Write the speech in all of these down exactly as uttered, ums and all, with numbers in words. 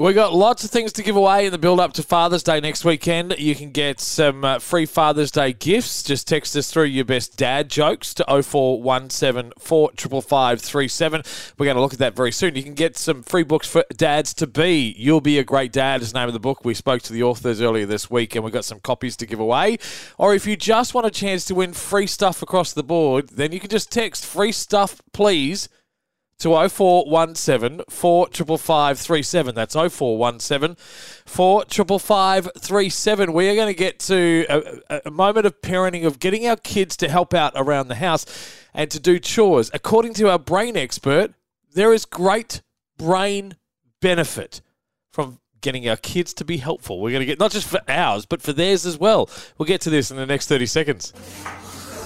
We've got lots of things to give away in the build-up to Father's Day next weekend. You can get some uh, free Father's Day gifts. Just text us through your best dad jokes to oh four one seven, four five five, five three seven. We're going to look at that very soon. You can get some free books for dads to be. You'll Be a Great Dad is the name of the book. We spoke to the authors earlier this week, and we've got some copies to give away. Or if you just want a chance to win free stuff across the board, then you can just text free stuff, please, to oh four one seven, four five five, five three seven. That's oh four one seven, four five five, five three seven. We are going to get to a, a moment of parenting, of getting our kids to help out around the house and to do chores. According to our brain expert, there is great brain benefit from getting our kids to be helpful. We're going to get, not just for ours, but for theirs as well. We'll get to this in the next thirty seconds.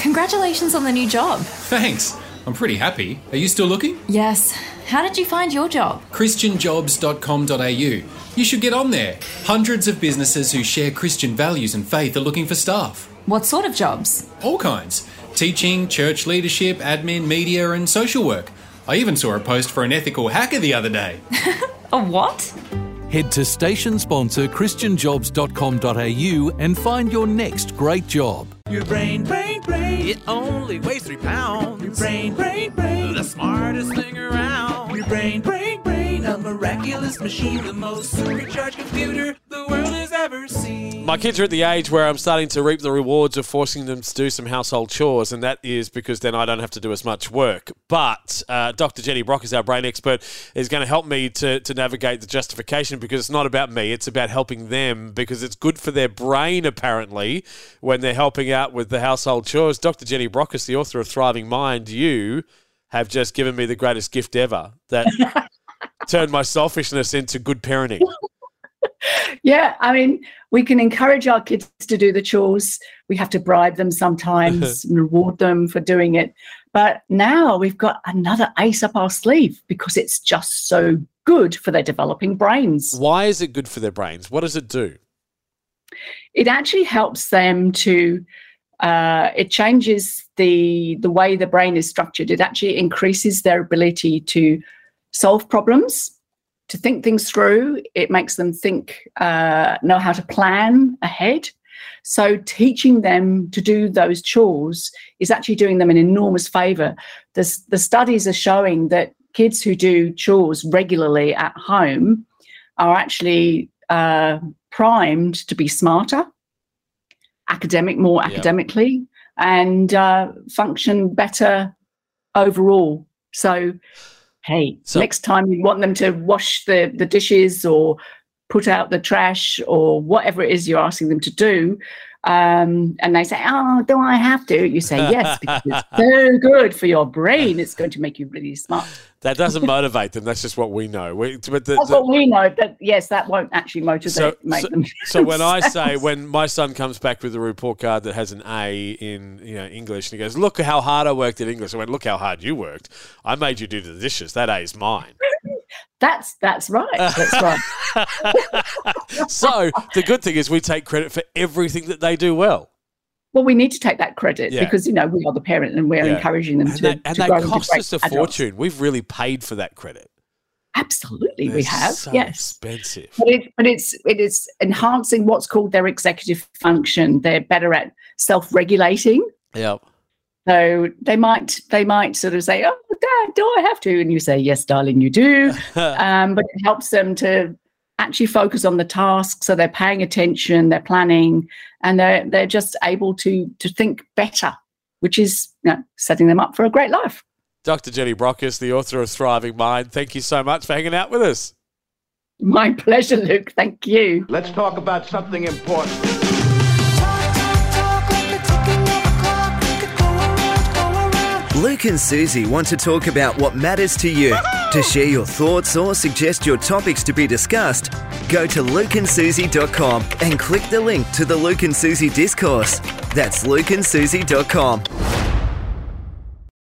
Congratulations on the new job. Thanks. I'm pretty happy. Are you still looking? Yes. How did you find your job? Christian Jobs dot com dot a u. You should get on there. Hundreds of businesses who share Christian values and faith are looking for staff. What sort of jobs? All kinds. Teaching, church leadership, admin, media and social work. I even saw a post for an ethical hacker the other day. A what? Head to station sponsor Christian Jobs dot com dot a u and find your next great job. Your brain, brain, brain. It only weighs three pounds. Your brain, brain, brain. The smartest thing around. Your brain, brain, brain. A miraculous machine. The most supercharged computer the world has ever seen. My kids are at the age where I'm starting to reap the rewards of forcing them to do some household chores, and that is because then I don't have to do as much work. But uh, Doctor Jenny Brock is our brain expert, is going to help me to, to navigate the justification, because it's not about me. It's about helping them, because it's good for their brain, apparently, when they're helping out with the household chores. Doctor Jenny Brock is the author of Thriving Mind. You have just given me the greatest gift ever that turned my selfishness into good parenting. Yeah, I mean, we can encourage our kids to do the chores. We have to bribe them sometimes and reward them for doing it. But now we've got another ace up our sleeve, because it's just so good for their developing brains. Why is it good for their brains? What does it do? It actually helps them to, uh, it changes the the way the brain is structured. It actually increases their ability to solve problems, to think things through. It makes them think, uh, know how to plan ahead. So teaching them to do those chores is actually doing them an enormous favour. The, the studies are showing that kids who do chores regularly at home are actually uh, primed to be smarter, academic, more yep. academically, and uh, function better overall. So, hey, so, next time you want them to wash the, the dishes or put out the trash or whatever it is you're asking them to do, um, and they say, oh, do I have to? You say yes, because it's so good for your brain. It's going to make you really smart. That doesn't motivate them. That's just what we know. We, but the, That's the, what we know. But, yes, that won't actually motivate so, make so, them. So when I say, when my son comes back with a report card that has an A in you know English, and he goes, look how hard I worked at English. I went, look how hard you worked. I made you do the dishes. That A is mine. That's that's right. That's right. So the good thing is we take credit for everything that they do well. Well, we need to take that credit yeah. because, you know, we are the parent and we're yeah. encouraging them and to that, And to that costs us a adults. fortune. We've really paid for that credit. Absolutely, They're we have. So yes, expensive. But, it, but it's it is enhancing what's called their executive function. They're better at self-regulating. Yeah. So they might they might sort of say, oh, Dad, do I have to? And you say, yes, darling, you do. um, but it helps them to actually focus on the task, so they're paying attention, they're planning, and they're, they're just able to to think better, which is you know, setting them up for a great life. Doctor Jenny Brock is the author of Thriving Mind. Thank you so much for hanging out with us. My pleasure, Luke. Thank you. Let's talk about something important. Luke and Susie want to talk about what matters to you. To share your thoughts or suggest your topics to be discussed, go to Luke and Susie dot com and click the link to the Luke and Susie Discourse. That's Luke and Susie dot com.